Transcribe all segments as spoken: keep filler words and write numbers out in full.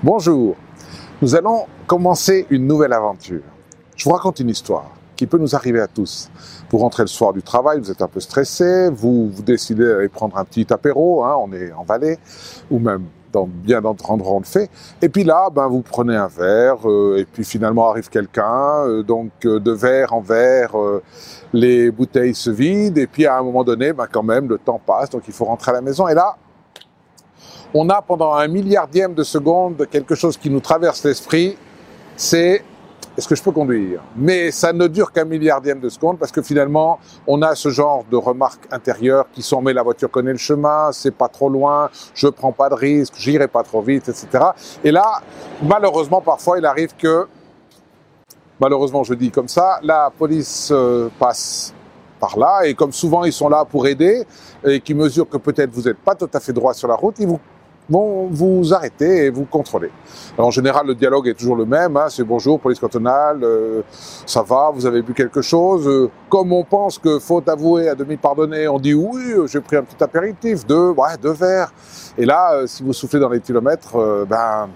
Bonjour, nous allons commencer une nouvelle aventure. Je vous raconte une histoire qui peut nous arriver à tous. Vous rentrez le soir du travail, vous êtes un peu stressé, vous, vous décidez d'aller prendre un petit apéro, hein, on est en vallée, ou même dans bien d'autres endroits on le fait, et puis là, ben, vous prenez un verre, euh, et puis finalement arrive quelqu'un, euh, donc euh, de verre en verre, euh, les bouteilles se vident, et puis à un moment donné, ben, quand même, le temps passe, donc il faut rentrer à la maison, et là, on a pendant un milliardième de seconde quelque chose qui nous traverse l'esprit, c'est « est-ce que je peux conduire ?» Mais ça ne dure qu'un milliardième de seconde parce que finalement, on a ce genre de remarques intérieures qui sont « mais la voiture connaît le chemin, c'est pas trop loin, je prends pas de risque, j'irai pas trop vite, et cetera » Et là, malheureusement, parfois, il arrive que, malheureusement, je dis comme ça, la police euh, passe par là et comme souvent, ils sont là pour aider et qui mesurent que peut-être vous n'êtes pas tout à fait droit sur la route, ils vous vont vous arrêter et vous contrôler. Alors, en général, le dialogue est toujours le même, hein, c'est « bonjour, police cantonale, euh, ça va, vous avez bu quelque chose euh, ?» Comme on pense que faut avouer à demi-pardonner, on dit « oui, j'ai pris un petit apéritif, deux, ouais, deux verres. » Et là, euh, si vous soufflez dans les kilomètres, euh, ben,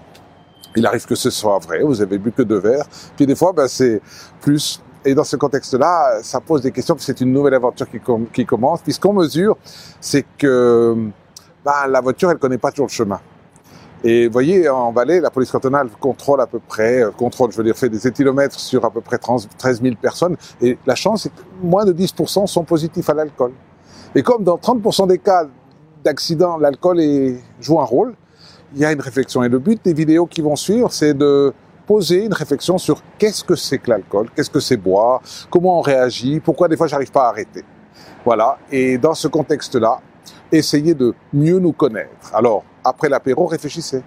il arrive que ce soit vrai, vous avez bu que deux verres. Puis des fois, ben, c'est plus. Et dans ce contexte-là, ça pose des questions, puis c'est une nouvelle aventure qui, com- qui commence. Puis ce qu'on mesure, c'est que Ben, la voiture, elle connaît pas toujours le chemin. Et vous voyez, en Valais, la police cantonale contrôle à peu près, euh, contrôle, je veux dire, fait des éthylomètres sur à peu près treize mille personnes. Et la chance, c'est que moins de dix pour cent sont positifs à l'alcool. Et comme dans trente pour cent des cas d'accident, l'alcool est, joue un rôle, il y a une réflexion. Et le but des vidéos qui vont suivre, c'est de poser une réflexion sur qu'est-ce que c'est que l'alcool, qu'est-ce que c'est boire, comment on réagit, pourquoi des fois j'arrive pas à arrêter. Voilà. Et dans ce contexte-là, essayez de mieux nous connaître. Alors, après l'apéro, réfléchissez.